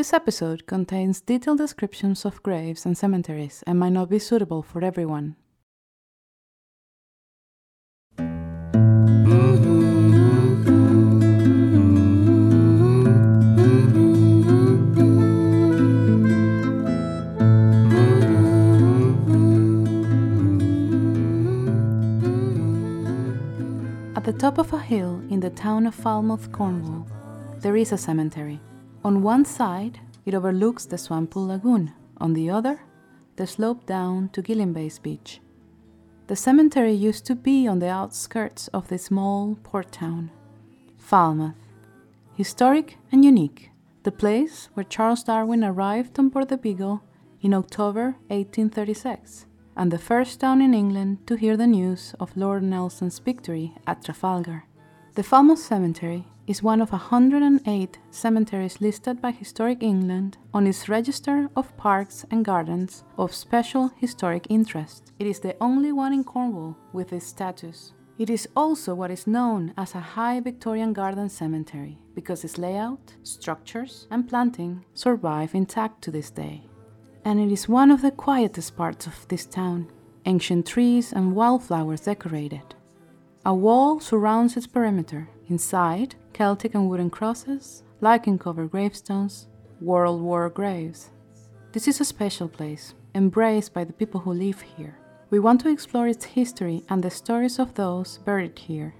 This episode contains detailed descriptions of graves and cemeteries and might not be suitable for everyone. At the top of a hill in the town of Falmouth, Cornwall, there is a cemetery. On one side, it overlooks the Swampool Lagoon. On the other, the slope down to Gyllyngvase Beach. The cemetery used to be on the outskirts of the small port town, Falmouth. Historic and unique, the place where Charles Darwin arrived on board the Beagle in October 1836, and the first town in England to hear the news of Lord Nelson's victory at Trafalgar. The Falmouth Cemetery is one of 108 cemeteries listed by Historic England on its Register of Parks and Gardens of Special Historic Interest. It is the only one in Cornwall with this status. It is also what is known as a High Victorian Garden Cemetery because its layout, structures, and planting survive intact to this day. And it is one of the quietest parts of this town. Ancient trees and wildflowers decorate it. A wall surrounds its perimeter. Inside, Celtic and wooden crosses, lichen-covered gravestones, World War graves. This is a special place, embraced by the people who live here. We want to explore its history and the stories of those buried here.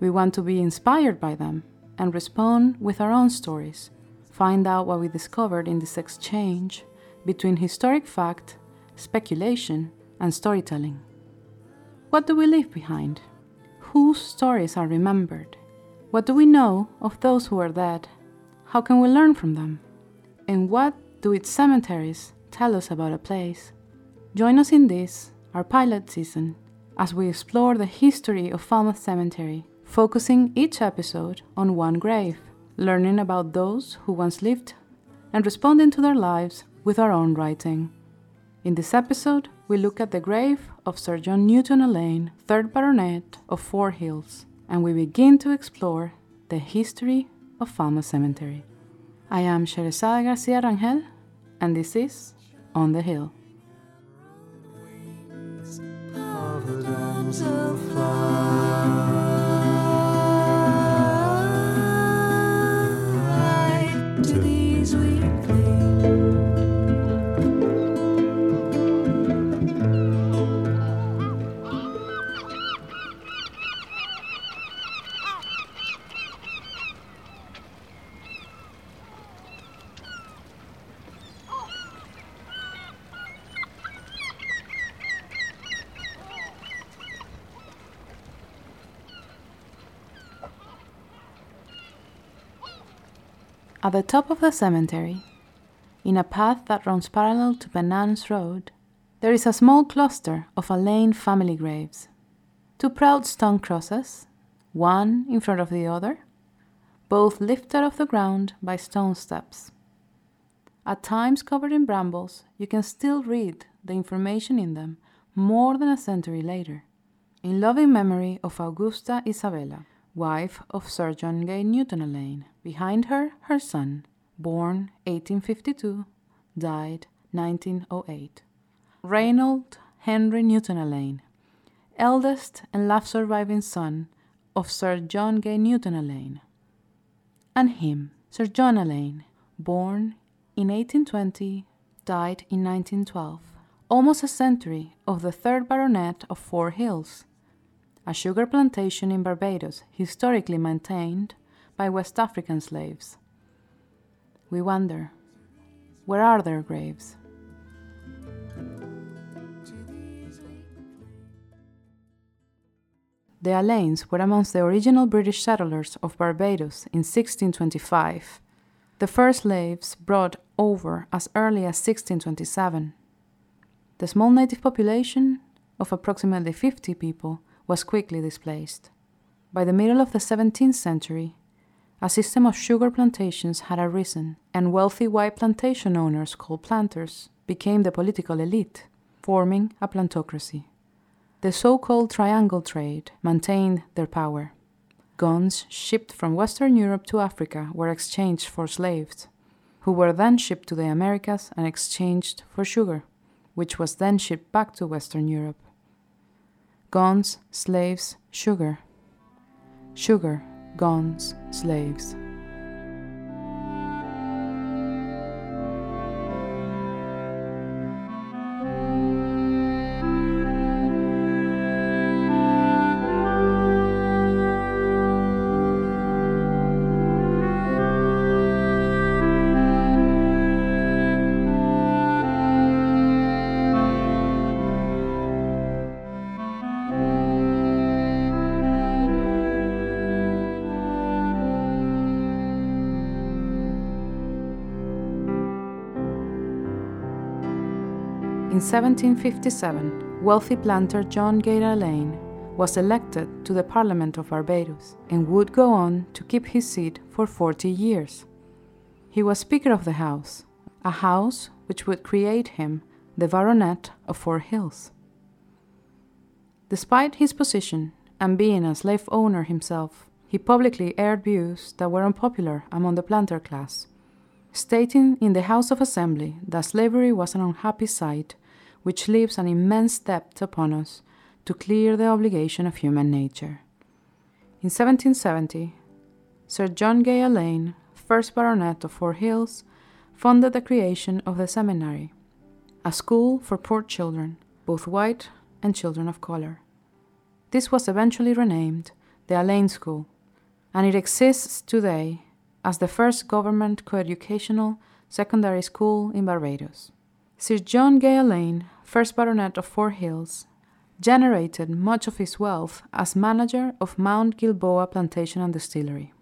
We want to be inspired by them and respond with our own stories, find out what we discovered in this exchange between historic fact, speculation, and storytelling. What do we leave behind? Whose stories are remembered? What do we know of those who are dead? How can we learn from them? And what do its cemeteries tell us about a place? Join us in this, our pilot season, as we explore the history of Falmouth Cemetery, focusing each episode on one grave, learning about those who once lived, and responding to their lives with our own writing. In this episode, we look at the grave of Sir John Newton Alleyne, 3rd Baronet of Four Hills, and we begin to explore the history of Falmouth Cemetery. I am Xerezade Garcia-Rangel, and this is On the Hill. At the top of the cemetery, in a path that runs parallel to Pennance Road, there is a small cluster of Alleyne family graves. Two proud stone crosses, one in front of the other, both lifted off the ground by stone steps. At times covered in brambles, you can still read the information in them more than a century later. In loving memory of Augusta Isabella, wife of Sir John Gay Newton Alleyne. Behind her, her son, born 1852, died 1908. Reynold Henry Newton Alleyne, eldest and last surviving son of Sir John Gay Newton Alleyne. And him, Sir John Alleyne, born in 1820, died in 1912. Almost a century of the 3rd Baronet of Four Hills, a sugar plantation in Barbados historically maintained by West African slaves. We wonder, where are their graves? The Alleynes were amongst the original British settlers of Barbados in 1625. The first slaves brought over as early as 1627. The small native population of approximately 50 people was quickly displaced. By the middle of the 17th century, a system of sugar plantations had arisen, and wealthy white plantation owners called planters became the political elite, forming a plantocracy. The so-called triangle trade maintained their power. Guns shipped from Western Europe to Africa were exchanged for slaves. who were then shipped to the Americas and exchanged for sugar, which was then shipped back to Western Europe. Guns, slaves, sugar. Sugar, guns, slaves. In 1757, wealthy planter John Gay Alleyne was elected to the Parliament of Barbados and would go on to keep his seat for 40 years. He was Speaker of the House, a house which would create him the Baronet of Four Hills. Despite his position and being a slave owner himself, he publicly aired views that were unpopular among the planter class, stating in the House of Assembly that slavery was an unhappy sight which leaves an immense debt upon us to clear the obligation of human nature. In 1770, Sir John Gay Alleyne, first Baronet of Four Hills, funded the creation of the seminary, a school for poor children, both white and children of color. This was eventually renamed the Alleyne School, and it exists today as the first government coeducational secondary school in Barbados. Sir John Gay Alleyne, first Baronet of Four Hills, generated much of his wealth as manager of Mount Gilboa Plantation and Distillery.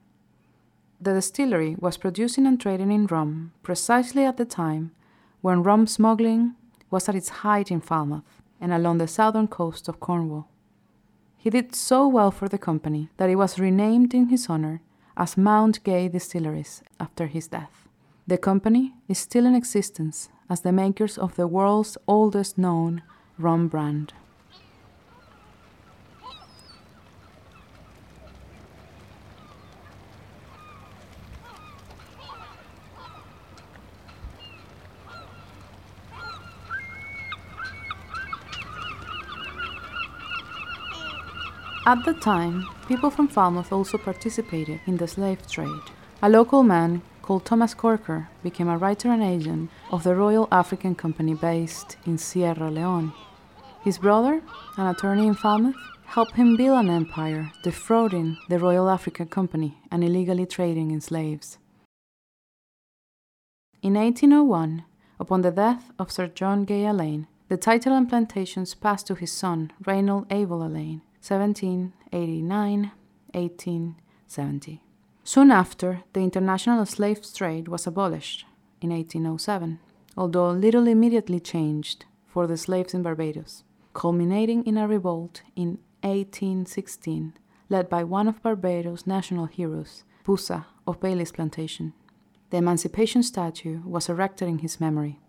The distillery was producing and trading in rum precisely at the time when rum smuggling was at its height in Falmouth and along the southern coast of Cornwall. He did so well for the company that it was renamed in his honor as Mount Gay Distilleries after his death. The company is still in existence as the makers of the world's oldest known rum brand. At the time, people from Falmouth also participated in the slave trade. A local man called Thomas Corker became a writer and agent of the Royal African Company based in Sierra Leone. His brother, an attorney in Falmouth, helped him build an empire, defrauding the Royal African Company and illegally trading in slaves. In 1801, upon the death of Sir John Gay Alleyne, the title and plantations passed to his son, Reynold Abel Alleyne, 1789-1870. Soon after, the international slave trade was abolished in 1807, although little immediately changed for the slaves in Barbados, culminating in a revolt in 1816 led by one of Barbados' national heroes, Bussa of Bailey's plantation. The Emancipation Statue was erected in his memory.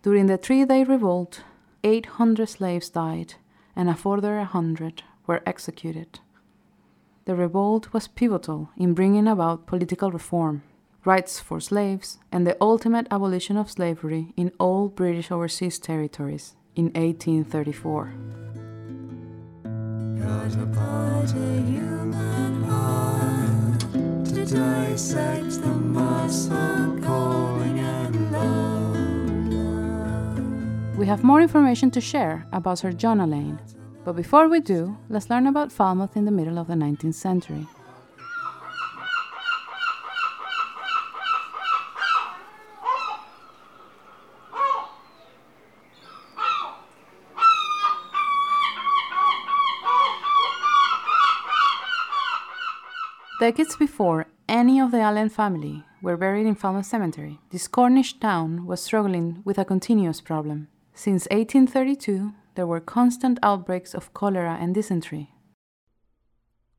During the three-day revolt, 800 slaves died and a further 100 were executed. The revolt was pivotal in bringing about political reform, rights for slaves, and the ultimate abolition of slavery in all British overseas territories in 1834. God abhorred a human heart to dissect the muscle calling and love. We have more information to share about Sir John Alleyne, but before we do, let's learn about Falmouth in the middle of the 19th century. Decades before any of the Alleyne family were buried in Falmouth Cemetery, this Cornish town was struggling with a continuous problem. Since 1832, there were constant outbreaks of cholera and dysentery.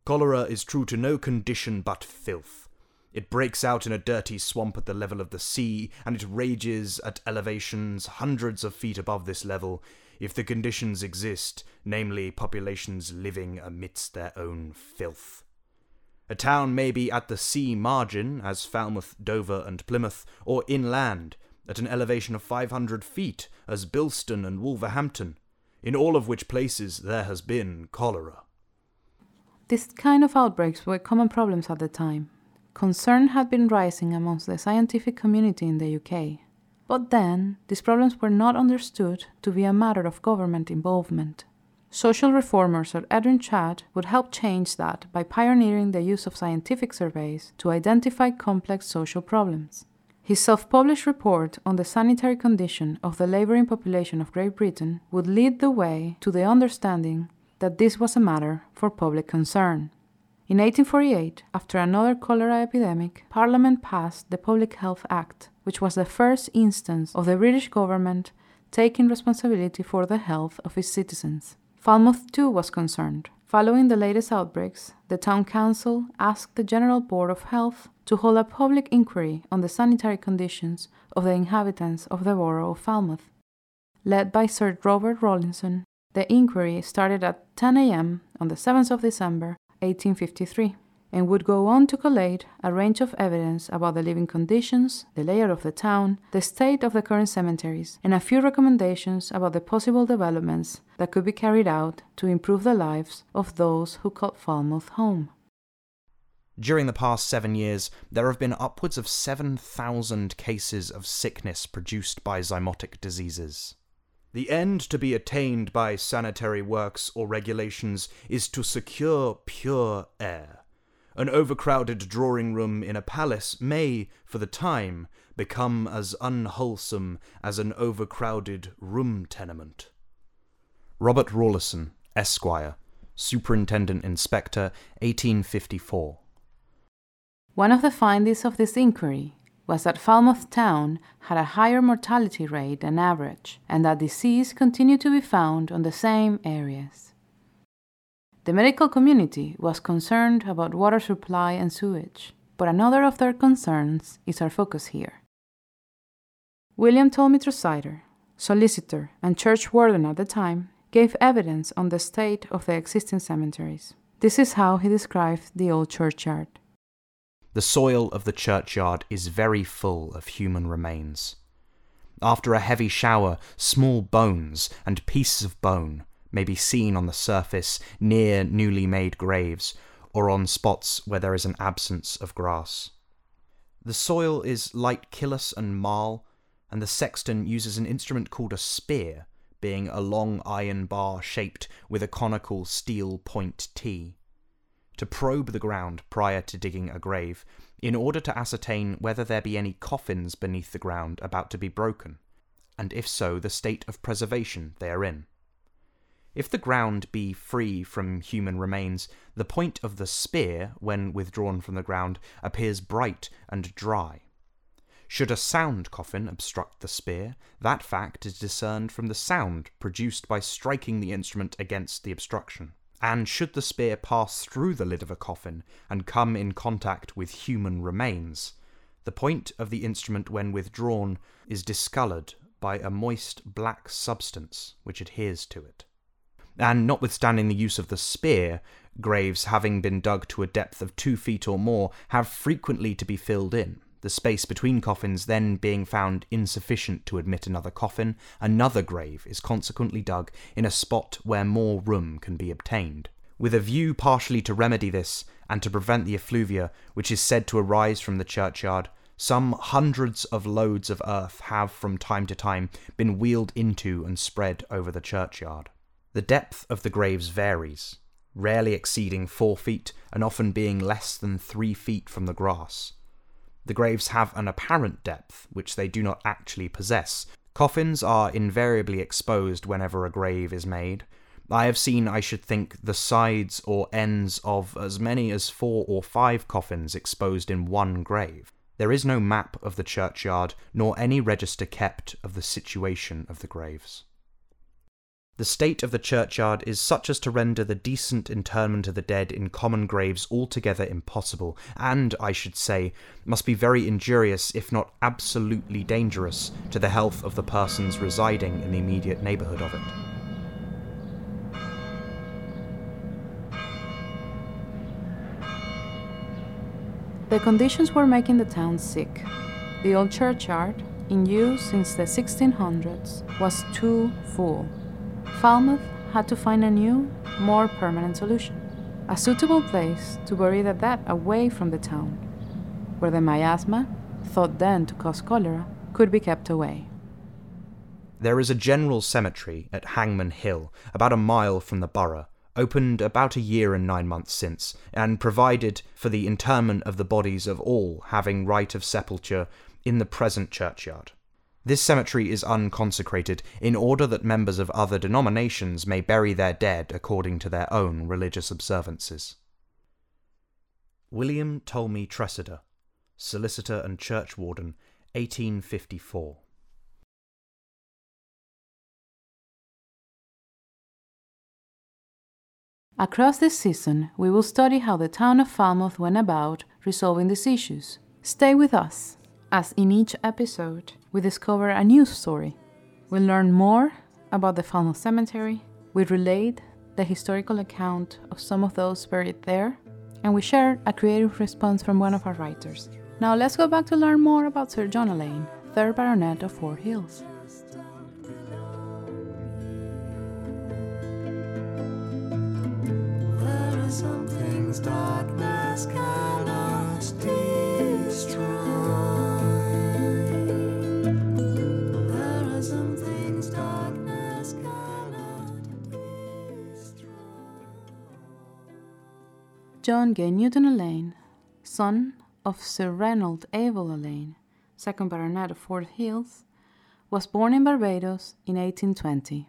Cholera is true to no condition but filth. It breaks out in a dirty swamp at the level of the sea, and it rages at elevations hundreds of feet above this level, if the conditions exist, namely populations living amidst their own filth. A town may be at the sea margin, as Falmouth, Dover, and Plymouth, or inland, at an elevation of 500 feet, as Bilston and Wolverhampton, in all of which places there has been cholera. These kind of outbreaks were common problems at the time. Concern had been rising amongst the scientific community in the UK. But then, these problems were not understood to be a matter of government involvement. Social reformer Sir Edwin Chadwick would help change that by pioneering the use of scientific surveys to identify complex social problems. His self-published report on the sanitary condition of the labouring population of Great Britain would lead the way to the understanding that this was a matter for public concern. In 1848, after another cholera epidemic, Parliament passed the Public Health Act, which was the first instance of the British government taking responsibility for the health of its citizens. Falmouth too was concerned. Following the latest outbreaks, the Town Council asked the General Board of Health to hold a public inquiry on the sanitary conditions of the inhabitants of the borough of Falmouth. Led by Sir Robert Rawlinson, the inquiry started at 10 a.m. on the 7th of December, 1853, and would go on to collate a range of evidence about the living conditions, the layout of the town, the state of the current cemeteries, and a few recommendations about the possible developments that could be carried out to improve the lives of those who called Falmouth home. During the past 7 years, there have been upwards of 7,000 cases of sickness produced by zymotic diseases. The end to be attained by sanitary works or regulations is to secure pure air. An overcrowded drawing room in a palace may, for the time, become as unwholesome as an overcrowded room tenement. Robert Rawlinson, Esquire, Superintendent Inspector, 1854. One of the findings of this inquiry was that Falmouth town had a higher mortality rate than average, and that disease continued to be found on the same areas. The medical community was concerned about water supply and sewage, but another of their concerns is our focus here. William Tolmie Tresider, solicitor and church warden at the time, gave evidence on the state of the existing cemeteries. This is how he described the old churchyard. The soil of the churchyard is very full of human remains. After a heavy shower, small bones and pieces of bone may be seen on the surface near newly made graves or on spots where there is an absence of grass. The soil is light killus and marl, and the sexton uses an instrument called a spear, being a long iron bar shaped with a conical steel point T, to probe the ground prior to digging a grave, in order to ascertain whether there be any coffins beneath the ground about to be broken, and if so, the state of preservation they are in. If the ground be free from human remains, the point of the spear, when withdrawn from the ground, appears bright and dry. Should a sound coffin obstruct the spear, that fact is discerned from the sound produced by striking the instrument against the obstruction. And should the spear pass through the lid of a coffin and come in contact with human remains, the point of the instrument when withdrawn is discoloured by a moist black substance which adheres to it. And notwithstanding the use of the spear, graves having been dug to a depth of 2 feet or more have frequently to be filled in, the space between coffins then being found insufficient to admit another coffin. Another grave is consequently dug in a spot where more room can be obtained, with a view partially to remedy this and to prevent the effluvia which is said to arise from the churchyard. Some hundreds of loads of earth have from time to time been wheeled into and spread over the churchyard. The depth of the graves varies, rarely exceeding 4 feet and often being less than 3 feet from the grass. The graves have an apparent depth, which they do not actually possess. Coffins are invariably exposed whenever a grave is made. I have seen, I should think, the sides or ends of as many as 4 or 5 coffins exposed in one grave. There is no map of the churchyard, nor any register kept of the situation of the graves. The state of the churchyard is such as to render the decent interment of the dead in common graves altogether impossible, and, I should say, must be very injurious, if not absolutely dangerous, to the health of the persons residing in the immediate neighbourhood of it. The conditions were making the town sick. The old churchyard, in use since the 1600s, was too full. Falmouth had to find a new, more permanent solution. A suitable place to bury the dead away from the town, where the miasma, thought then to cause cholera, could be kept away. There is a general cemetery at Hangman Hill, about a mile from the borough, opened about a year and 9 months since, and provided for the interment of the bodies of all having right of sepulture in the present churchyard. This cemetery is unconsecrated in order that members of other denominations may bury their dead according to their own religious observances. William Tolmie Tresider, solicitor and churchwarden, 1854. Across this season, we will study how the town of Falmouth went about resolving these issues. Stay with us, as in each episode, we discover a new story. We'll learn more about the Falmouth Cemetery, we relate the historical account of some of those buried there, and we share a creative response from one of our writers. Now let's go back to learn more about Sir John Alleyne, 3rd Baronet of Four Hills. Some things darkness cannot destroy. There are some things darkness cannot destroy. John Gay Newton Alleyne, son of Sir Reynold Abel Alleyne, 2nd Baronet of Four Hills, was born in Barbados in 1820.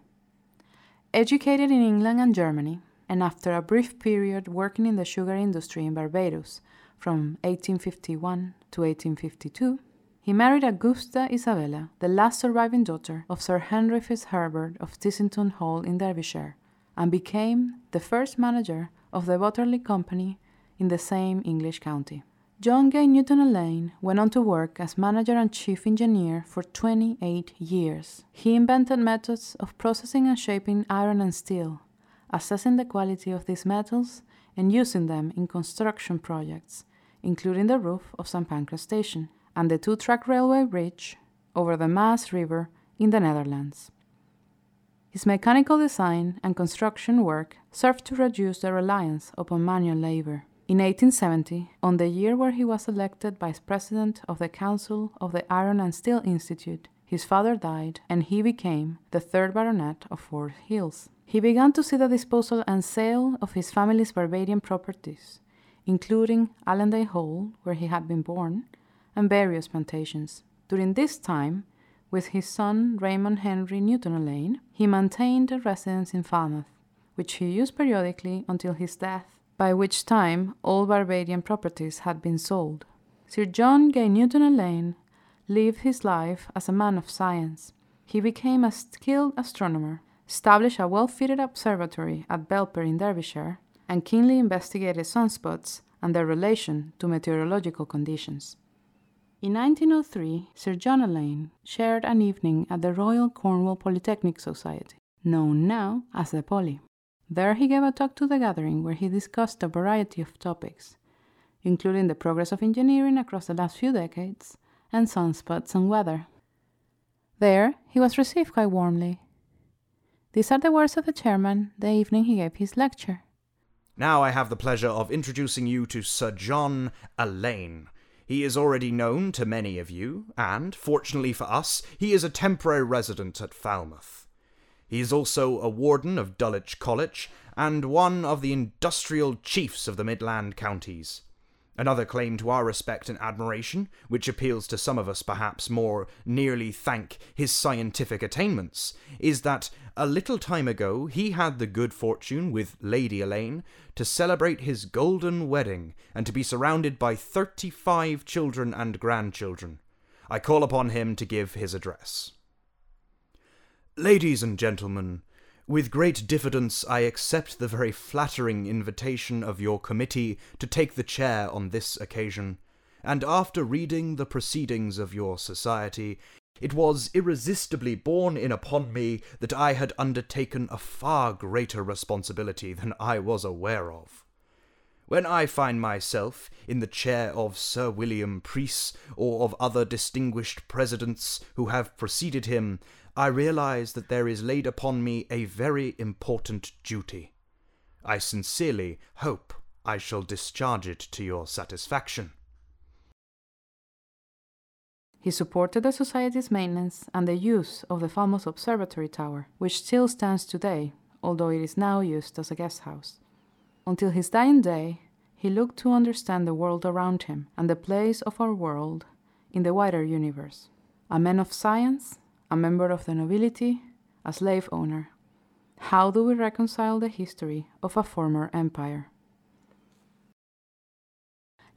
Educated in England and Germany, and after a brief period working in the sugar industry in Barbados from 1851 to 1852, he married Augusta Isabella, the last surviving daughter of Sir Henry Fitzherbert of Tissington Hall in Derbyshire, and became the first manager of the Butterley Company in the same English county. John Gay Newton Alleyne went on to work as manager and chief engineer for 28 years. He invented methods of processing and shaping iron and steel, assessing the quality of these metals and using them in construction projects, including the roof of St. Pancras Station and the two-track railway bridge over the Maas River in the Netherlands. His mechanical design and construction work served to reduce the reliance upon manual labor. In 1870, on the year where he was elected vice president of the Council of the Iron and Steel Institute, his father died and he became the 3rd Baronet of Four Hills. He began to see the disposal and sale of his family's Barbadian properties, including Allendale Hall, where he had been born, and various plantations. During this time, with his son Reynold Henry Newton Alleyne, he maintained a residence in Falmouth, which he used periodically until his death, by which time all Barbadian properties had been sold. Sir John Gay Newton Alleyne lived his life as a man of science. He became a skilled astronomer, established a well-fitted observatory at Belper in Derbyshire, and keenly investigated sunspots and their relation to meteorological conditions. In 1903, Sir John Alleyne shared an evening at the Royal Cornwall Polytechnic Society, known now as the Poly. There he gave a talk to the gathering where he discussed a variety of topics, including the progress of engineering across the last few decades and sunspots and weather. There, he was received quite warmly. These are the words of the chairman the evening he gave his lecture. Now I have the pleasure of introducing you to Sir John Alleyne. He is already known to many of you, and, fortunately for us, he is a temporary resident at Falmouth. He is also a warden of Dulwich College, and one of the industrial chiefs of the Midland counties. Another claim to our respect and admiration, which appeals to some of us perhaps more nearly thank his scientific attainments, is that a little time ago he had the good fortune with Lady Alleyne to celebrate his golden wedding and to be surrounded by 35 children and grandchildren. I call upon him to give his address. Ladies and gentlemen, with great diffidence, I accept the very flattering invitation of your committee to take the chair on this occasion, and after reading the proceedings of your society, it was irresistibly borne in upon me that I had undertaken a far greater responsibility than I was aware of. When I find myself in the chair of Sir William Preece or of other distinguished presidents who have preceded him, I realise that there is laid upon me a very important duty. I sincerely hope I shall discharge it to your satisfaction." He supported the Society's maintenance and the use of the Falmouth Observatory Tower, which still stands today, although it is now used as a guest house. Until his dying day, he looked to understand the world around him and the place of our world in the wider universe. A man of science, a member of the nobility, a slave owner. How do we reconcile the history of a former empire?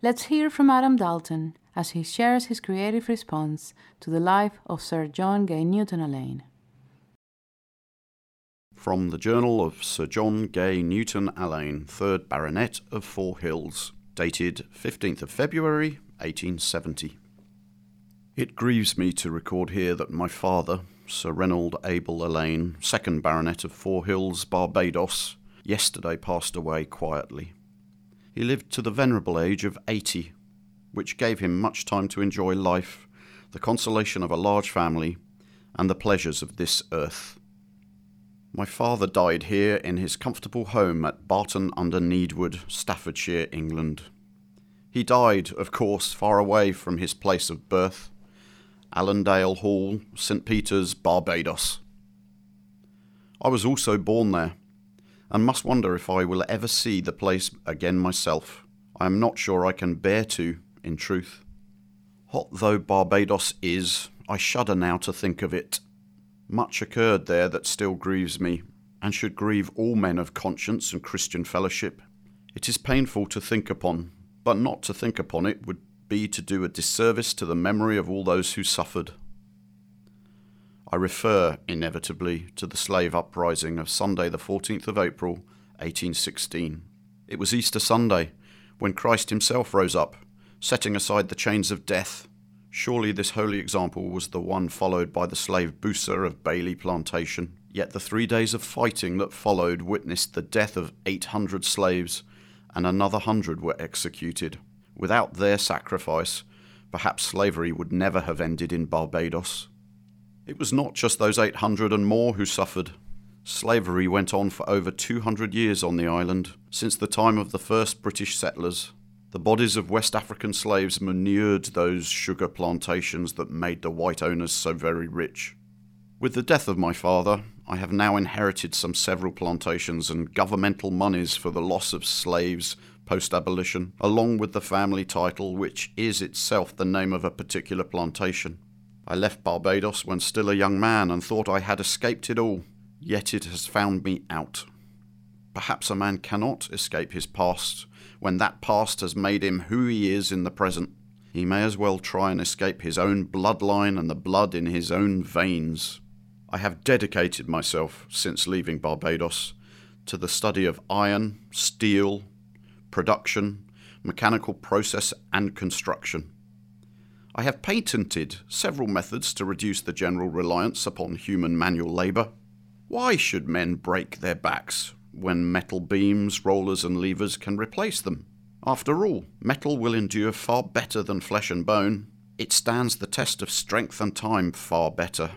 Let's hear from Adam Dalton as he shares his creative response to the life of Sir John Gay Newton Alleyne. From the Journal of Sir John Gay Newton Alleyne, 3rd Baronet of Four Hills, dated 15th of February, 1870. It grieves me to record here that my father, Sir Reynold Abel Alleyne, 2nd Baronet of Four Hills, Barbados, yesterday passed away quietly. He lived to the venerable age of 80, which gave him much time to enjoy life, the consolation of a large family, and the pleasures of this earth. My father died here in his comfortable home at Barton under Needwood, Staffordshire, England. He died, of course, far away from his place of birth, Allendale Hall, St. Peter's, Barbados. I was also born there, and must wonder if I will ever see the place again myself. I am not sure I can bear to, in truth. Hot though Barbados is, I shudder now to think of it. Much occurred there that still grieves me, and should grieve all men of conscience and Christian fellowship. It is painful to think upon, but not to think upon it would be to do a disservice to the memory of all those who suffered. I refer, inevitably, to the slave uprising of Sunday the 14th of April, 1816. It was Easter Sunday, when Christ himself rose up, setting aside the chains of death. Surely this holy example was the one followed by the slave Bussa of Bailey plantation. Yet the 3 days of fighting that followed witnessed the death of 800 slaves, and another 100 were executed. Without their sacrifice, perhaps slavery would never have ended in Barbados. It was not just those 800 and more who suffered. Slavery went on for over 200 years on the island, since the time of the first British settlers. The bodies of West African slaves manured those sugar plantations that made the white owners so very rich. With the death of my father, I have now inherited some several plantations and governmental monies for the loss of slaves post-abolition, along with the family title, which is itself the name of a particular plantation. I left Barbados when still a young man and thought I had escaped it all, yet it has found me out. Perhaps a man cannot escape his past. When that past has made him who he is in the present, he may as well try and escape his own bloodline and the blood in his own veins. I have dedicated myself, since leaving Barbados, to the study of iron, steel, production, mechanical process and construction. I have patented several methods to reduce the general reliance upon human manual labour. Why should men break their backs when metal beams, rollers and levers can replace them? After all, metal will endure far better than flesh and bone. It stands the test of strength and time far better.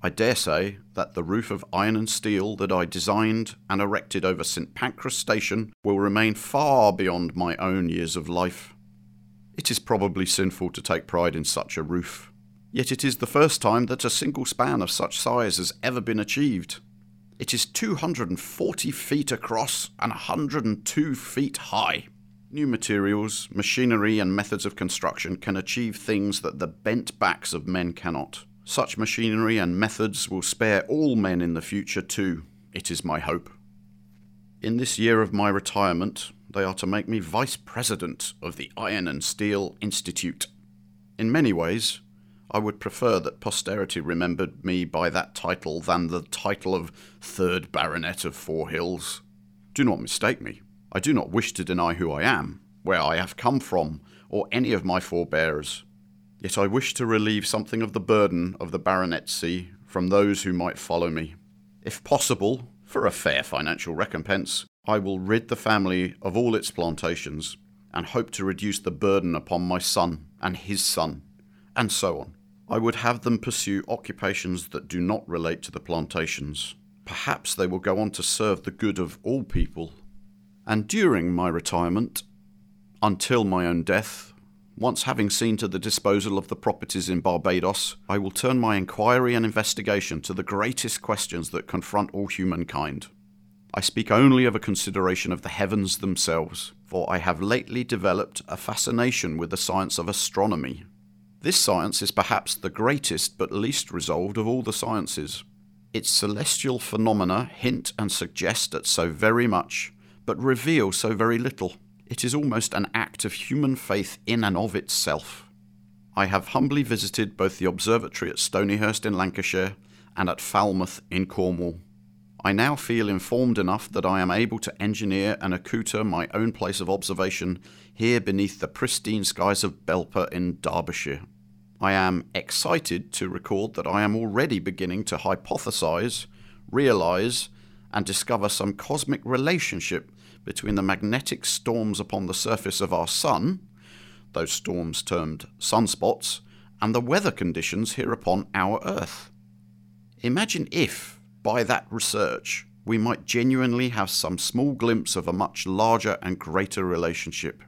I dare say that the roof of iron and steel that I designed and erected over St. Pancras Station will remain far beyond my own years of life. It is probably sinful to take pride in such a roof, yet it is the first time that a single span of such size has ever been achieved. It is 240 feet across and 102 feet high. New materials, machinery and methods of construction can achieve things that the bent backs of men cannot. Such machinery and methods will spare all men in the future too, it is my hope. In this year of my retirement, they are to make me Vice President of the Iron and Steel Institute. In many ways, I would prefer that posterity remembered me by that title than the title of 3rd Baronet of Four Hills. Do not mistake me. I do not wish to deny who I am, where I have come from, or any of my forebears. Yet I wish to relieve something of the burden of the baronetcy from those who might follow me. If possible, for a fair financial recompense, I will rid the family of all its plantations and hope to reduce the burden upon my son and his son, and so on. I would have them pursue occupations that do not relate to the plantations. Perhaps they will go on to serve the good of all people. And during my retirement, until my own death, once having seen to the disposal of the properties in Barbados, I will turn my inquiry and investigation to the greatest questions that confront all humankind. I speak only of a consideration of the heavens themselves, for I have lately developed a fascination with the science of astronomy. This science is perhaps the greatest but least resolved of all the sciences. Its celestial phenomena hint and suggest at so very much, but reveal so very little. It is almost an act of human faith in and of itself. I have humbly visited both the observatory at Stonyhurst in Lancashire and at Falmouth in Cornwall. I now feel informed enough that I am able to engineer and accouter my own place of observation here beneath the pristine skies of Belper in Derbyshire. I am excited to record that I am already beginning to hypothesize, realize, and discover some cosmic relationship between the magnetic storms upon the surface of our sun, those storms termed sunspots, and the weather conditions here upon our Earth. Imagine if, by that research, we might genuinely have some small glimpse of a much larger and greater relationship.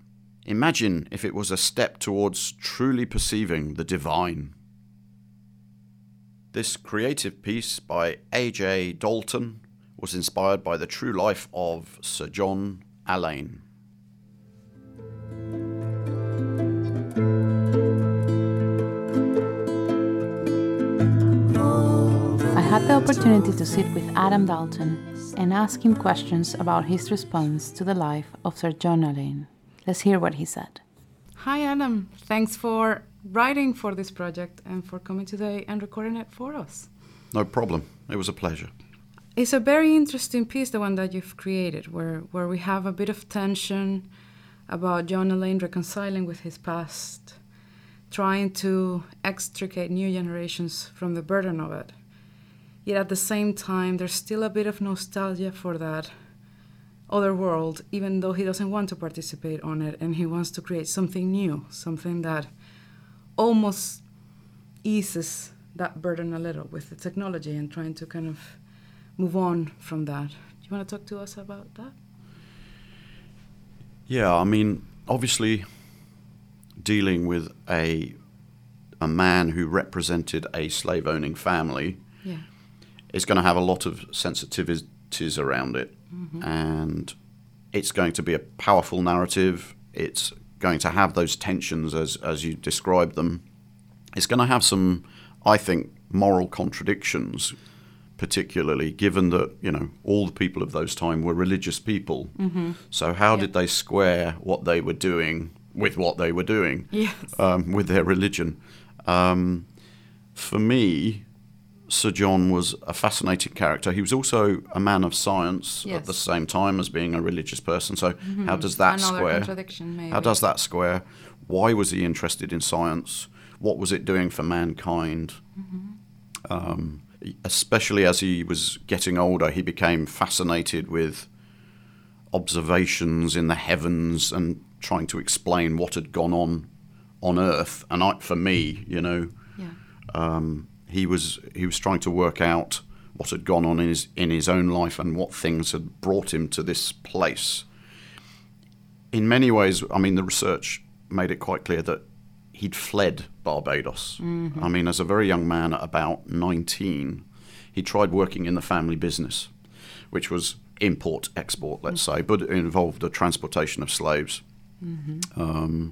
Imagine if it was a step towards truly perceiving the divine. This creative piece by A.J. Dalton was inspired by the true life of Sir John Alleyne. I had the opportunity to sit with Adam Dalton and ask him questions about his response to the life of Sir John Alleyne. Let's hear what he said. Hi, Adam. Thanks for writing for this project and for coming today and recording it for us. No problem. It was a pleasure. It's a very interesting piece, the one that you've created, where we have a bit of tension about John Alleyne reconciling with his past, trying to extricate new generations from the burden of it. Yet at the same time, there's still a bit of nostalgia for that other world, even though he doesn't want to participate on it, and he wants to create something new, something that almost eases that burden a little with the technology and trying to kind of move on from that. Do you want to talk to us about that? Yeah, I mean, obviously dealing with a man who represented a slave-owning family, yeah, is going to have a lot of sensitivities around it. Mm-hmm. And it's going to be a powerful narrative. It's going to have those tensions as you describe them. It's going to have some, I think, moral contradictions, particularly given that, you know, all the people of those time were religious people. Mm-hmm. So how did they square what they were doing with what they were doing, with their religion? For me, Sir John was a fascinating character. He was also a man of science at the same time as being a religious person. So how does that square? Contradiction, maybe. How does that square? Why was he interested in science? What was it doing for mankind? Mm-hmm. Especially as he was getting older, he became fascinated with observations in the heavens and trying to explain what had gone on Earth. And for me, you know... Yeah. He was trying to work out what had gone on in his own life and what things had brought him to this place. In many ways, I mean, the research made it quite clear that he'd fled Barbados. Mm-hmm. I mean, as a very young man at about 19, he tried working in the family business, which was import-export, let's say, but it involved the transportation of slaves. Mm-hmm.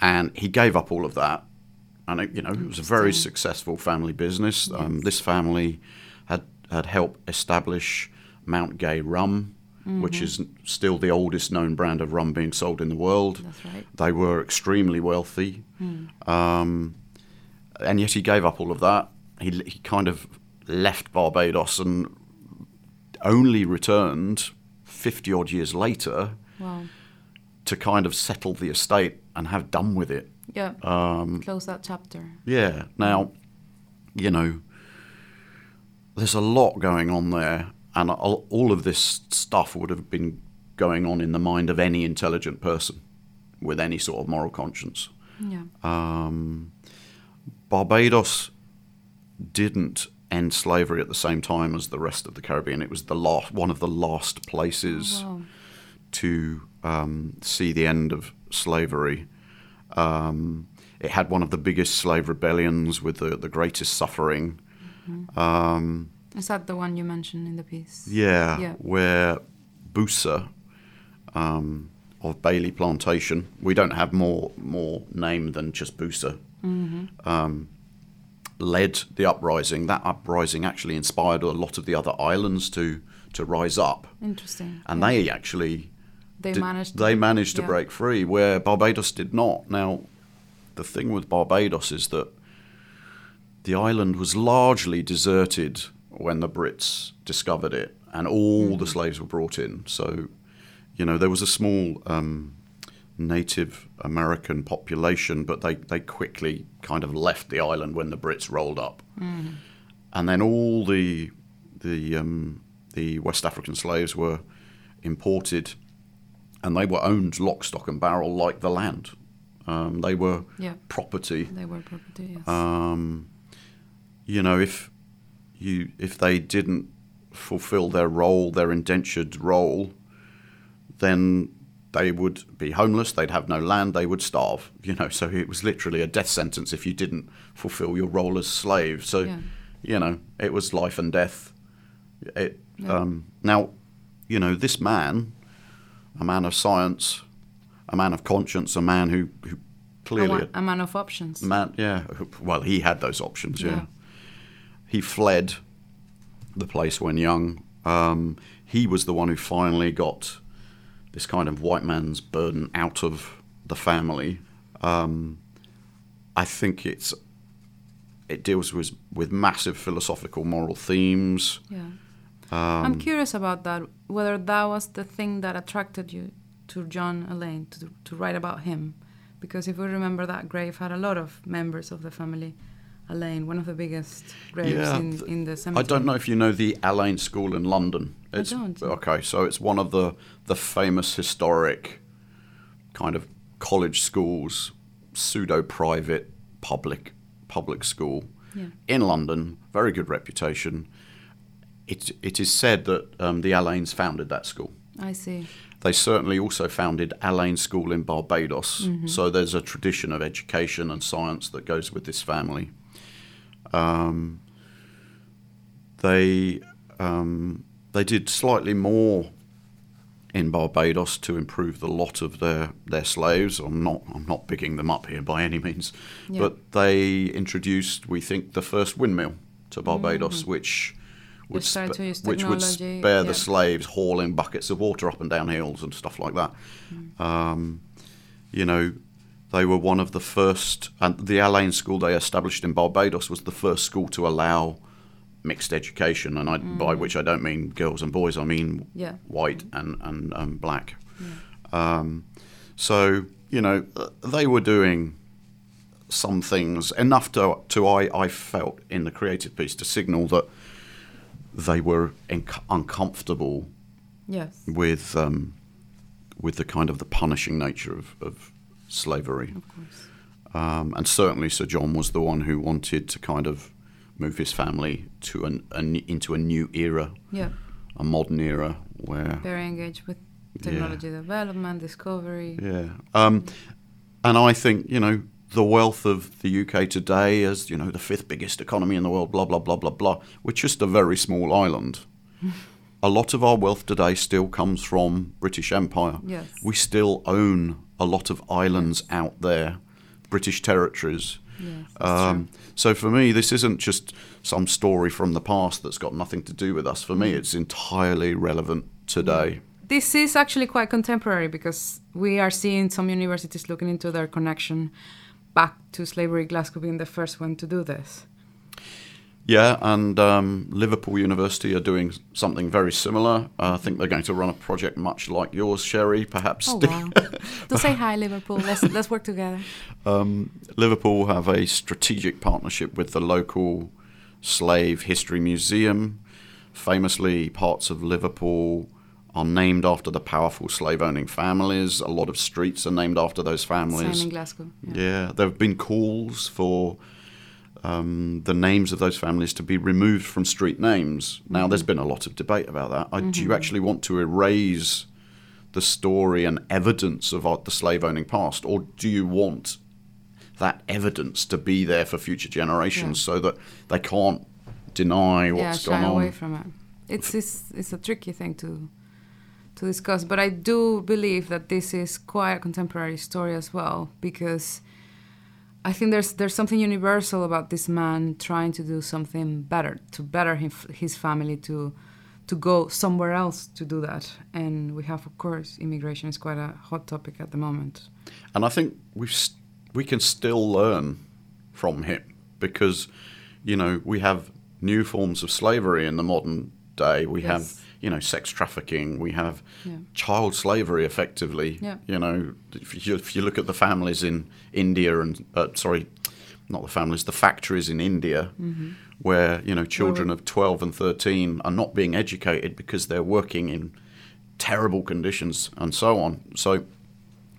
And he gave up all of that. And it was a very successful family business. This family had helped establish Mount Gay Rum, which is still the oldest known brand of rum being sold in the world. That's right. They were extremely wealthy, and yet he gave up all of that. He kind of left Barbados and only returned 50 odd years later to kind of settle the estate and have done with it. Yeah, close that chapter. Yeah, now, you know, there's a lot going on there, And all of this stuff would have been going on in the mind of any intelligent person with any sort of moral conscience. Yeah. Barbados didn't end slavery at the same time as the rest of the Caribbean. It was the one of the last places to see the end of slavery. It had one of the biggest slave rebellions with the greatest suffering. Mm-hmm. Is that the one you mentioned in the piece? Yeah, yeah. Where Bussa of Bailey Plantation, we don't have more name than just Bussa, mm-hmm. Led the uprising. That uprising actually inspired a lot of the other islands to rise up. Interesting. And they actually... They managed to break free, where Barbados did not. Now, the thing with Barbados is that the island was largely deserted when the Brits discovered it, and all the slaves were brought in. So, you know, there was a small Native American population, but they quickly kind of left the island when the Brits rolled up. Mm. And then all the West African slaves were imported, and they were owned lock, stock and barrel like the land. They were property. They were property, yes. You know, if they didn't fulfill their role, their indentured role, then they would be homeless, they'd have no land, they would starve, you know. So it was literally a death sentence if you didn't fulfill your role as slave. So, you know, it was life and death. Now, you know, this man, a man of science, a man of conscience, a man who clearly... A man of options. Well, he had those options, yeah. He fled the place when young. He was the one who finally got this kind of white man's burden out of the family. I think it deals with massive philosophical moral themes. Yeah. I'm curious about that, whether that was the thing that attracted you to John Alleyne, to write about him. Because if we remember, that grave had a lot of members of the family Alleyne, one of the biggest graves in the cemetery. I don't know if you know the Alleyne School in London. I don't. Okay, so it's one of the famous historic kind of college schools, pseudo-private public school in London. Very good reputation. It is said that the Alleynes founded that school. I see. They certainly also founded Alleyne School in Barbados. Mm-hmm. So there's a tradition of education and science that goes with this family. They did slightly more in Barbados to improve the lot of their slaves. I'm not bigging them up here by any means, but they introduced, we think, the first windmill to Barbados, mm-hmm. which would spare the slaves hauling buckets of water up and down hills and stuff like that. Mm. You know, they were one of the first, and the Alleyne School they established in Barbados was the first school to allow mixed education, and by which I don't mean girls and boys, I mean white and black. Yeah. So, you know, they were doing some things, enough to I felt in the creative piece to signal that they were uncomfortable with the kind of the punishing nature of slavery. Of course. And certainly Sir John was the one who wanted to kind of move his family to into a new era, a modern era where... Very engaged with technology development, discovery. Yeah. And I think, you know, the wealth of the UK today as, you know, the fifth biggest economy in the world, blah, blah, blah, blah, blah. We're just a very small island. A lot of our wealth today still comes from British Empire. Yes. We still own a lot of islands out there, British territories. Yes, so for me, this isn't just some story from the past that's got nothing to do with us. For me, it's entirely relevant today. This is actually quite contemporary because we are seeing some universities looking into their connection back to slavery, Glasgow being the first one to do this. Yeah, and Liverpool University are doing something very similar. I think they're going to run a project much like yours, Sherry, perhaps. Oh, wow. Don't say hi, Liverpool. Let's work together. Liverpool have a strategic partnership with the local Slave History Museum. Famously, parts of Liverpool are named after the powerful slave-owning families. A lot of streets are named after those families. Same in Glasgow. Yeah. There have been calls for the names of those families to be removed from street names. Now, there's been a lot of debate about that. Do you actually want to erase the story and evidence of the slave-owning past, or do you want that evidence to be there for future generations so that they can't deny what's gone on? Yeah, shy away from it. It's a tricky thing to discuss, but I do believe that this is quite a contemporary story as well, because I think there's something universal about this man trying to do something better, to better his family, to go somewhere else to do that. And we have, of course, immigration is quite a hot topic at the moment. And I think we can still learn from him, because, you know, we have new forms of slavery in the modern day. We have, you know, sex trafficking. We have child slavery, effectively. Yeah. You know, if you look at the families in India and, the factories in India, where, you know, children of 12 and 13 are not being educated because they're working in terrible conditions and so on. So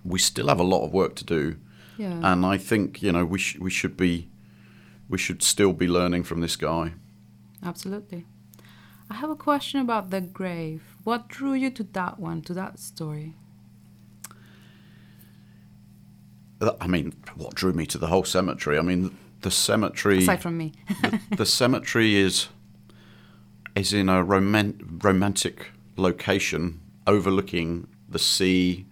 we still have a lot of work to do. Yeah. And I think, you know, we should still be learning from this guy. Absolutely. I have a question about the grave. What drew you to that one, to that story? I mean, what drew me to the whole cemetery? I mean, the cemetery... Aside from me. the cemetery is in a romantic location overlooking the sea.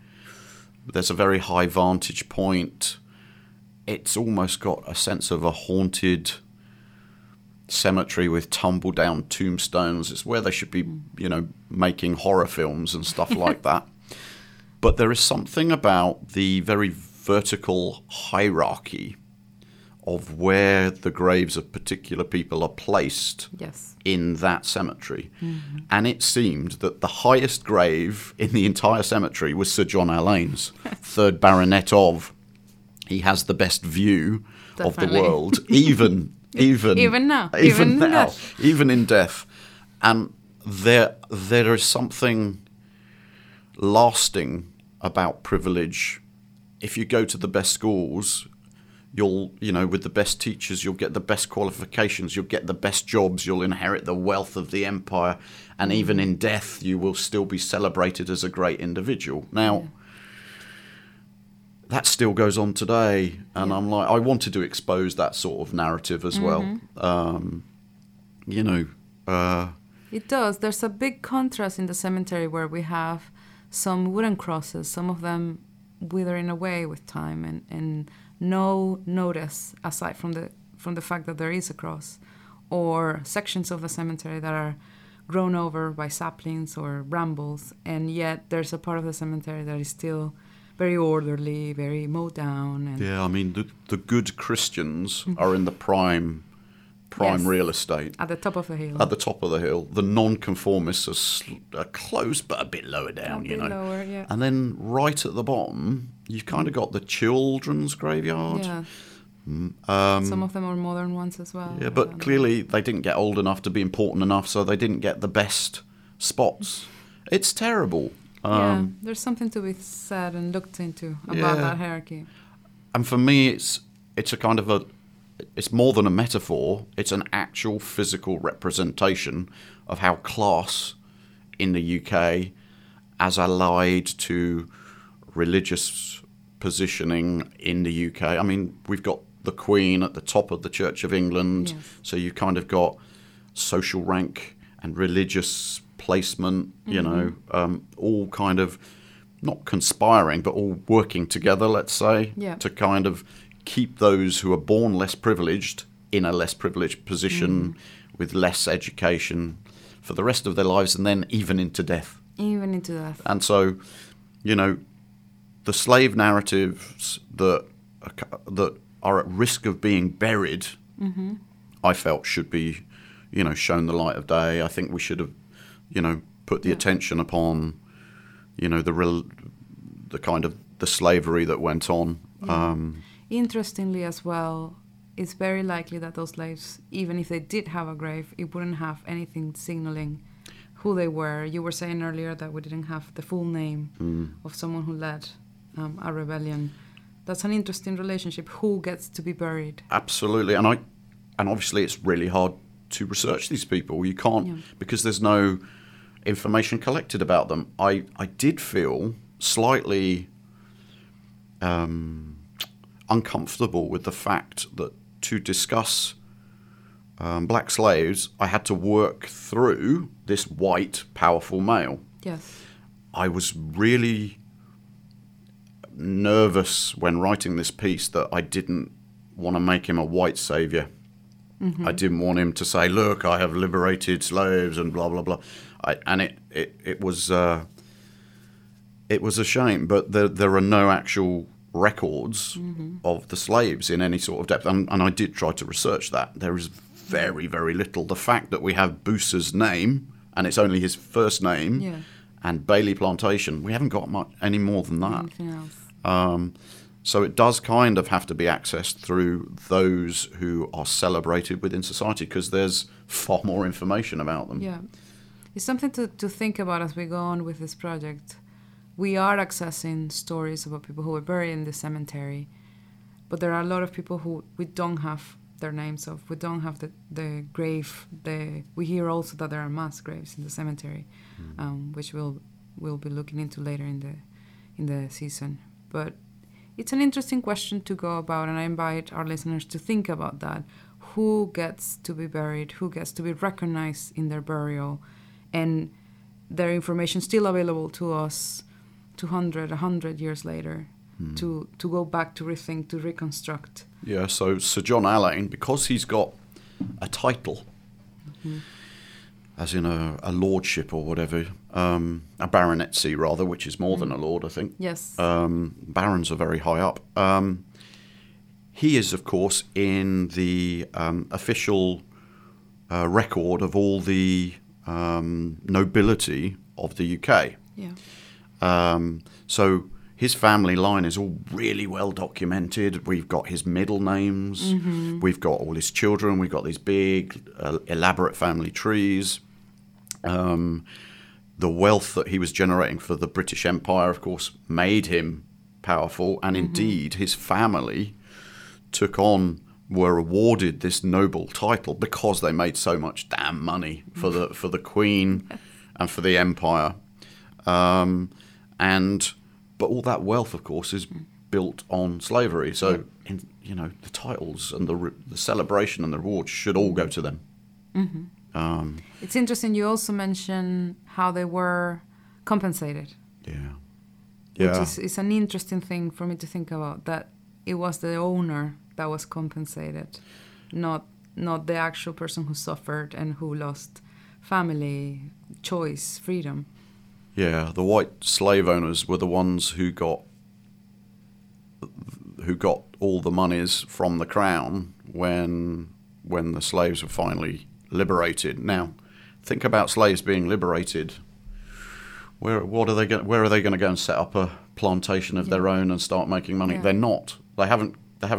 There's a very high vantage point. It's almost got a sense of a haunted cemetery with tumble-down tombstones. It's where they should be, you know, making horror films and stuff like that. But there is something about the very vertical hierarchy of where the graves of particular people are placed in that cemetery. And it seemed that the highest grave in the entire cemetery was Sir John Alleyne's, third Baronet of. He has the best view of the world, even now, even in death. And there is something lasting about privilege. If you go to the best schools, with the best teachers, you'll get the best qualifications, you'll get the best jobs, you'll inherit the wealth of the empire, and even in death, you will still be celebrated as a great individual. Now, that still goes on today, and I'm like, I wanted to expose that sort of narrative as well. You know. It does. There's a big contrast in the cemetery where we have some wooden crosses, some of them withering away with time and no notice aside from the fact that there is a cross, or sections of the cemetery that are grown over by saplings or brambles, and yet there's a part of the cemetery that is still very orderly, very mowed down. And yeah, I mean, the good Christians are in the prime real estate. At the top of the hill. The nonconformists are close, but a bit lower down, Lower, yeah. And then right at the bottom, you've kind of got the children's graveyard. Yeah. Some of them are modern ones as well. Yeah, but clearly they didn't get old enough to be important enough, so they didn't get the best spots. It's terrible. Yeah, there's something to be said and looked into about that hierarchy. And for me, it's a kind of a... It's more than a metaphor, it's an actual physical representation of how class in the UK, as allied to religious positioning in the UK. I mean, we've got the Queen at the top of the Church of England, so you kind of got social rank and religious placement, all kind of, not conspiring, but all working together, let's say, to kind of keep those who are born less privileged in a less privileged position with less education for the rest of their lives, and then even into death. And so, you know, the slave narratives that are at risk of being buried, I felt should be, you know, shown the light of day. I think we should have, you know, put the attention upon, you know, the slavery that went on. Interestingly as well, it's very likely that those slaves, even if they did have a grave, it wouldn't have anything signaling who they were. You were saying earlier that we didn't have the full name of someone who led a rebellion. That's an interesting relationship. Who gets to be buried? Absolutely. And obviously it's really hard to research these people. You can't, because there's no information collected about them. I did feel slightly uncomfortable with the fact that to discuss black slaves, I had to work through this white, powerful male. Yes. I was really nervous when writing this piece that I didn't want to make him a white saviour. Mm-hmm. I didn't want him to say, look, I have liberated slaves and blah, blah, blah. It was a shame, but there are no actual records of the slaves in any sort of depth. And I did try to research that. There is very, very little. The fact that we have Bussa's name, and it's only his first name, and Bailey Plantation, we haven't got much any more than that. Anything else. So it does kind of have to be accessed through those who are celebrated within society, because there's far more information about them. Yeah. It's something to think about as we go on with this project. We are accessing stories about people who were buried in the cemetery, but there are a lot of people who we don't have their names of. We don't have the grave. We hear also that there are mass graves in the cemetery, which we'll be looking into later in the season. But it's an interesting question to go about, and I invite our listeners to think about that. Who gets to be buried? Who gets to be recognized in their burial? And their information still available to us 200, 100 years later to go back, to rethink, to reconstruct. Yeah, so Sir John Alleyne, because he's got a title, as in a lordship or whatever, a baronetcy rather, which is more than a lord, I think. Yes. Barons are very high up. He is, of course, in the official record of all the nobility of the UK. Yeah. So his family line is all really well documented. We've got his middle names. Mm-hmm. We've got all his children. We've got these big, elaborate family trees. The wealth that he was generating for the British Empire, of course, made him powerful. And indeed, his family were awarded this noble title because they made so much damn money for the Queen and for the Empire. But all that wealth, of course, is built on slavery. So, the titles and the celebration and the rewards should all go to them. Mm-hmm. It's interesting. You also mention how they were compensated. Yeah. Which is an interesting thing for me to think about, that it was the owner that was compensated, not the actual person who suffered and who lost family, choice, freedom. Yeah, the white slave owners were the ones who got all the monies from the crown when the slaves were finally liberated. Now, think about slaves being liberated. Where are they going to go and set up a plantation of their own and start making money? Yeah. They're not. They haven't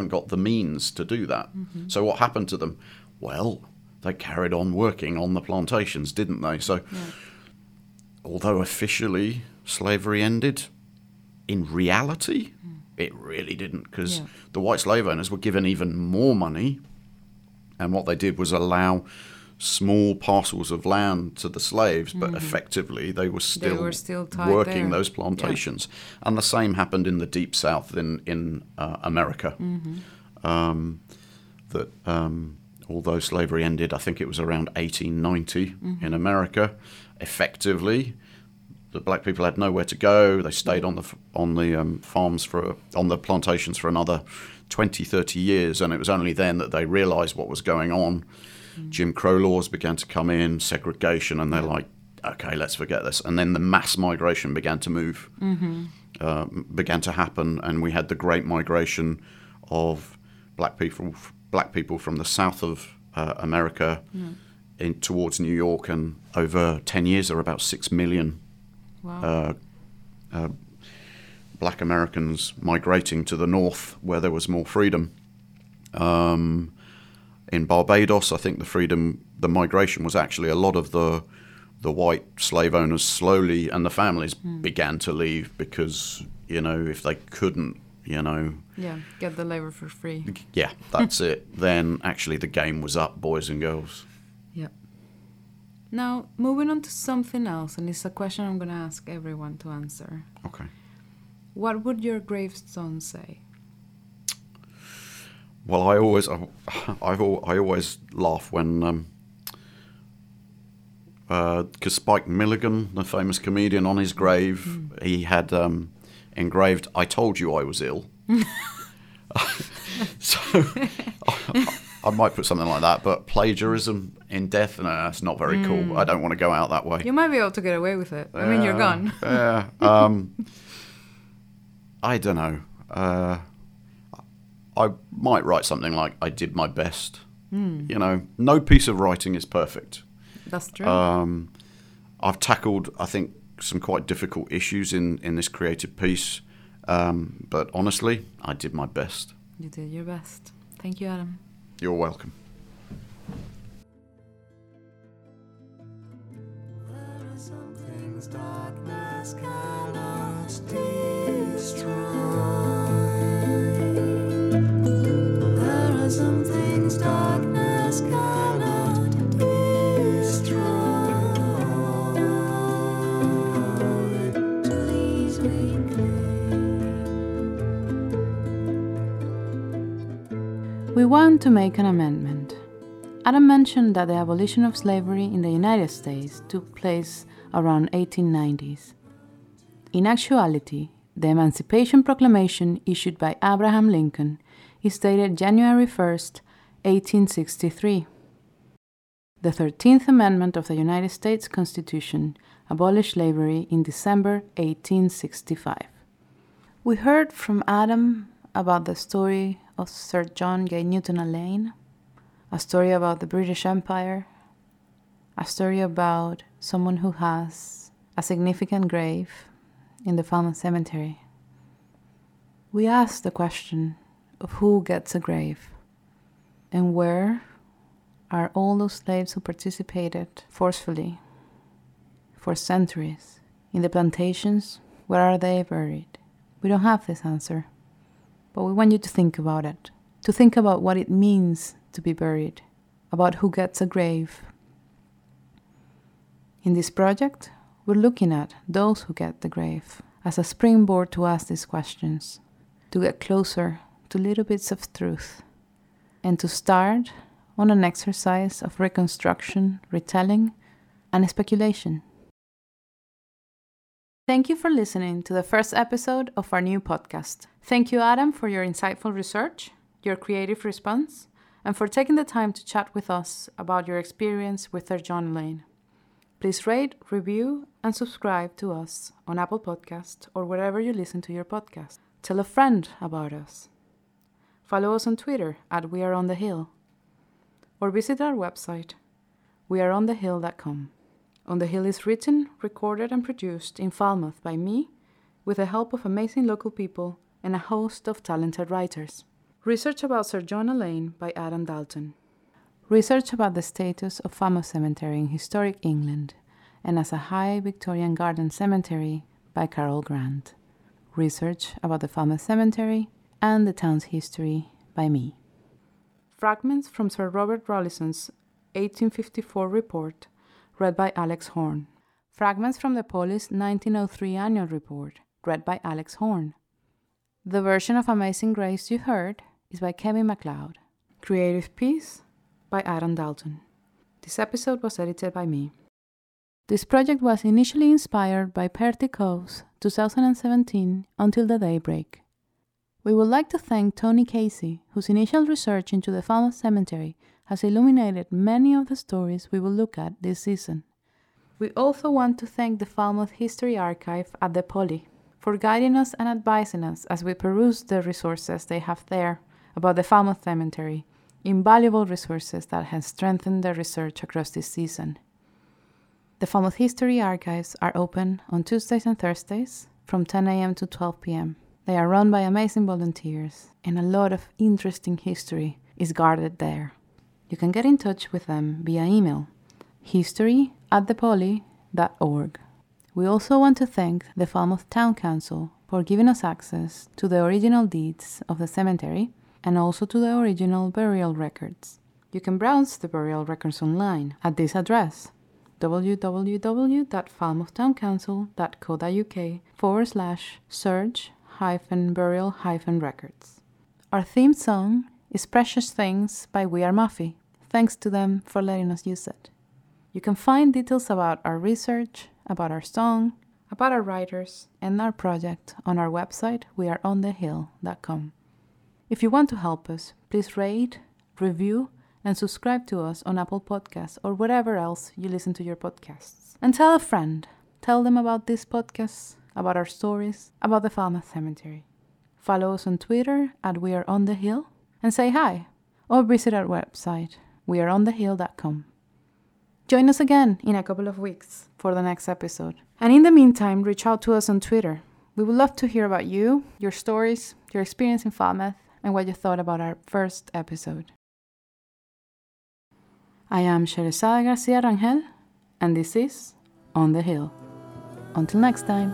got the means to do that. Mm-hmm. So what happened to them? Well, they carried on working on the plantations, didn't they? So although officially slavery ended, in reality, it really didn't, because the white slave owners were given even more money. And what they did was allow small parcels of land to the slaves, but effectively they were still working there, those plantations. Yeah. And the same happened in the Deep South in America. Mm-hmm. Although slavery ended, I think it was around 1890 in America, effectively the black people had nowhere to go. They stayed on the farms on the plantations for another 20, 30 years, and it was only then that they realized what was going on. Jim Crow laws began to come in, segregation, and they're like, okay, let's forget this. And then the mass migration began to move, began to happen, and we had the great migration of black people from the south of America towards New York, and over 10 years there were about 6 million black Americans migrating to the north, where there was more freedom. In Barbados, I think the migration was actually a lot of the white slave owners slowly, and the families began to leave because, if they couldn't, get the labour for free. Yeah, that's it. Then actually the game was up, boys and girls. Yep. Now, moving on to something else, and it's a question I'm going to ask everyone to answer. Okay. What would your gravestone say? Well, I always laugh when, because Spike Milligan, the famous comedian, on his grave, he had engraved, "I told you I was ill." So I might put something like that, but plagiarism in death, no, that's not very cool. I don't want to go out that way. You might be able to get away with it. I mean, you're gone. Yeah. I don't know. I might write something like, "I did my best." No piece of writing is perfect. That's true. I've tackled, I think, some quite difficult issues in this creative piece. But honestly, I did my best. You did your best. Thank you, Adam. You're welcome. There are some things darkness cannot destroy. There are some things darkness cannot destroy. Please wake me. We want to make an amendment. Adam mentioned that the abolition of slavery in the United States took place around 1890s. In actuality, the Emancipation Proclamation issued by Abraham Lincoln is dated January 1st, 1863. The 13th Amendment of the United States Constitution abolished slavery in December 1865. We heard from Adam about the story of Sir John Gay Newton Alleyne, a story about the British Empire, a story about someone who has a significant grave in the Falmouth Cemetery. We asked the question of who gets a grave and where are all those slaves who participated forcefully for centuries in the plantations, where are they buried? We don't have this answer. But we want you to think about it, to think about what it means to be buried, about who gets a grave. In this project, we're looking at those who get the grave as a springboard to ask these questions, to get closer to little bits of truth, and to start on an exercise of reconstruction, retelling, and speculation. Thank you for listening to the first episode of our new podcast. Thank you, Adam, for your insightful research, your creative response, and for taking the time to chat with us about your experience with Sir John Alleyne. Please rate, review, and subscribe to us on Apple Podcasts or wherever you listen to your podcast. Tell a friend about us. Follow us on Twitter at @WeAreOnTheHill, or visit our website, weareonthehill.com. On the Hill is written, recorded, and produced in Falmouth by me, with the help of amazing local people and a host of talented writers. Research about Sir John Alleyne by Adam Dalton. Research about the status of Falmouth Cemetery in Historic England and as a High Victorian Garden Cemetery by Carol Grant. Research about the Falmouth Cemetery and the town's history by me. Fragments from Sir Robert Rollison's 1854 report, read by Alex Horne. Fragments from the Police 1903 Annual Report, read by Alex Horne. The version of Amazing Grace you heard is by Kevin MacLeod. Creative piece by Adam Dalton. This episode was edited by me. This project was initially inspired by Perty Cove's 2017 Until the Daybreak. We would like to thank Tony Casey, whose initial research into the Falmouth Cemetery has illuminated many of the stories we will look at this season. We also want to thank the Falmouth History Archive at the Poly for guiding us and advising us as we peruse the resources they have there about the Falmouth Cemetery, invaluable resources that have strengthened the research across this season. The Falmouth History Archives are open on Tuesdays and Thursdays from 10 a.m. to 12 p.m. They are run by amazing volunteers and a lot of interesting history is guarded there. You can get in touch with them via email, history@thepoly.org. We also want to thank the Falmouth Town Council for giving us access to the original deeds of the cemetery and also to the original burial records. You can browse the burial records online at this address, www.falmouftowncouncil.co.uk/search-burial-records. Our theme song is Precious Things by We Are Muffy. Thanks to them for letting us use it. You can find details about our research, about our song, about our writers, and our project on our website, weareonthehill.com. If you want to help us, please rate, review, and subscribe to us on Apple Podcasts or wherever else you listen to your podcasts. And tell a friend. Tell them about this podcast, about our stories, about the Falmouth Cemetery. Follow us on Twitter at @WeAreOnTheHill and say hi, or visit our website, weareonthehill.com. Join us again in a couple of weeks for the next episode. And in the meantime, reach out to us on Twitter. We would love to hear about you, your stories, your experience in Falmouth, and what you thought about our first episode. I am Xerezade Garcia-Rangel, and this is On the Hill. Until next time.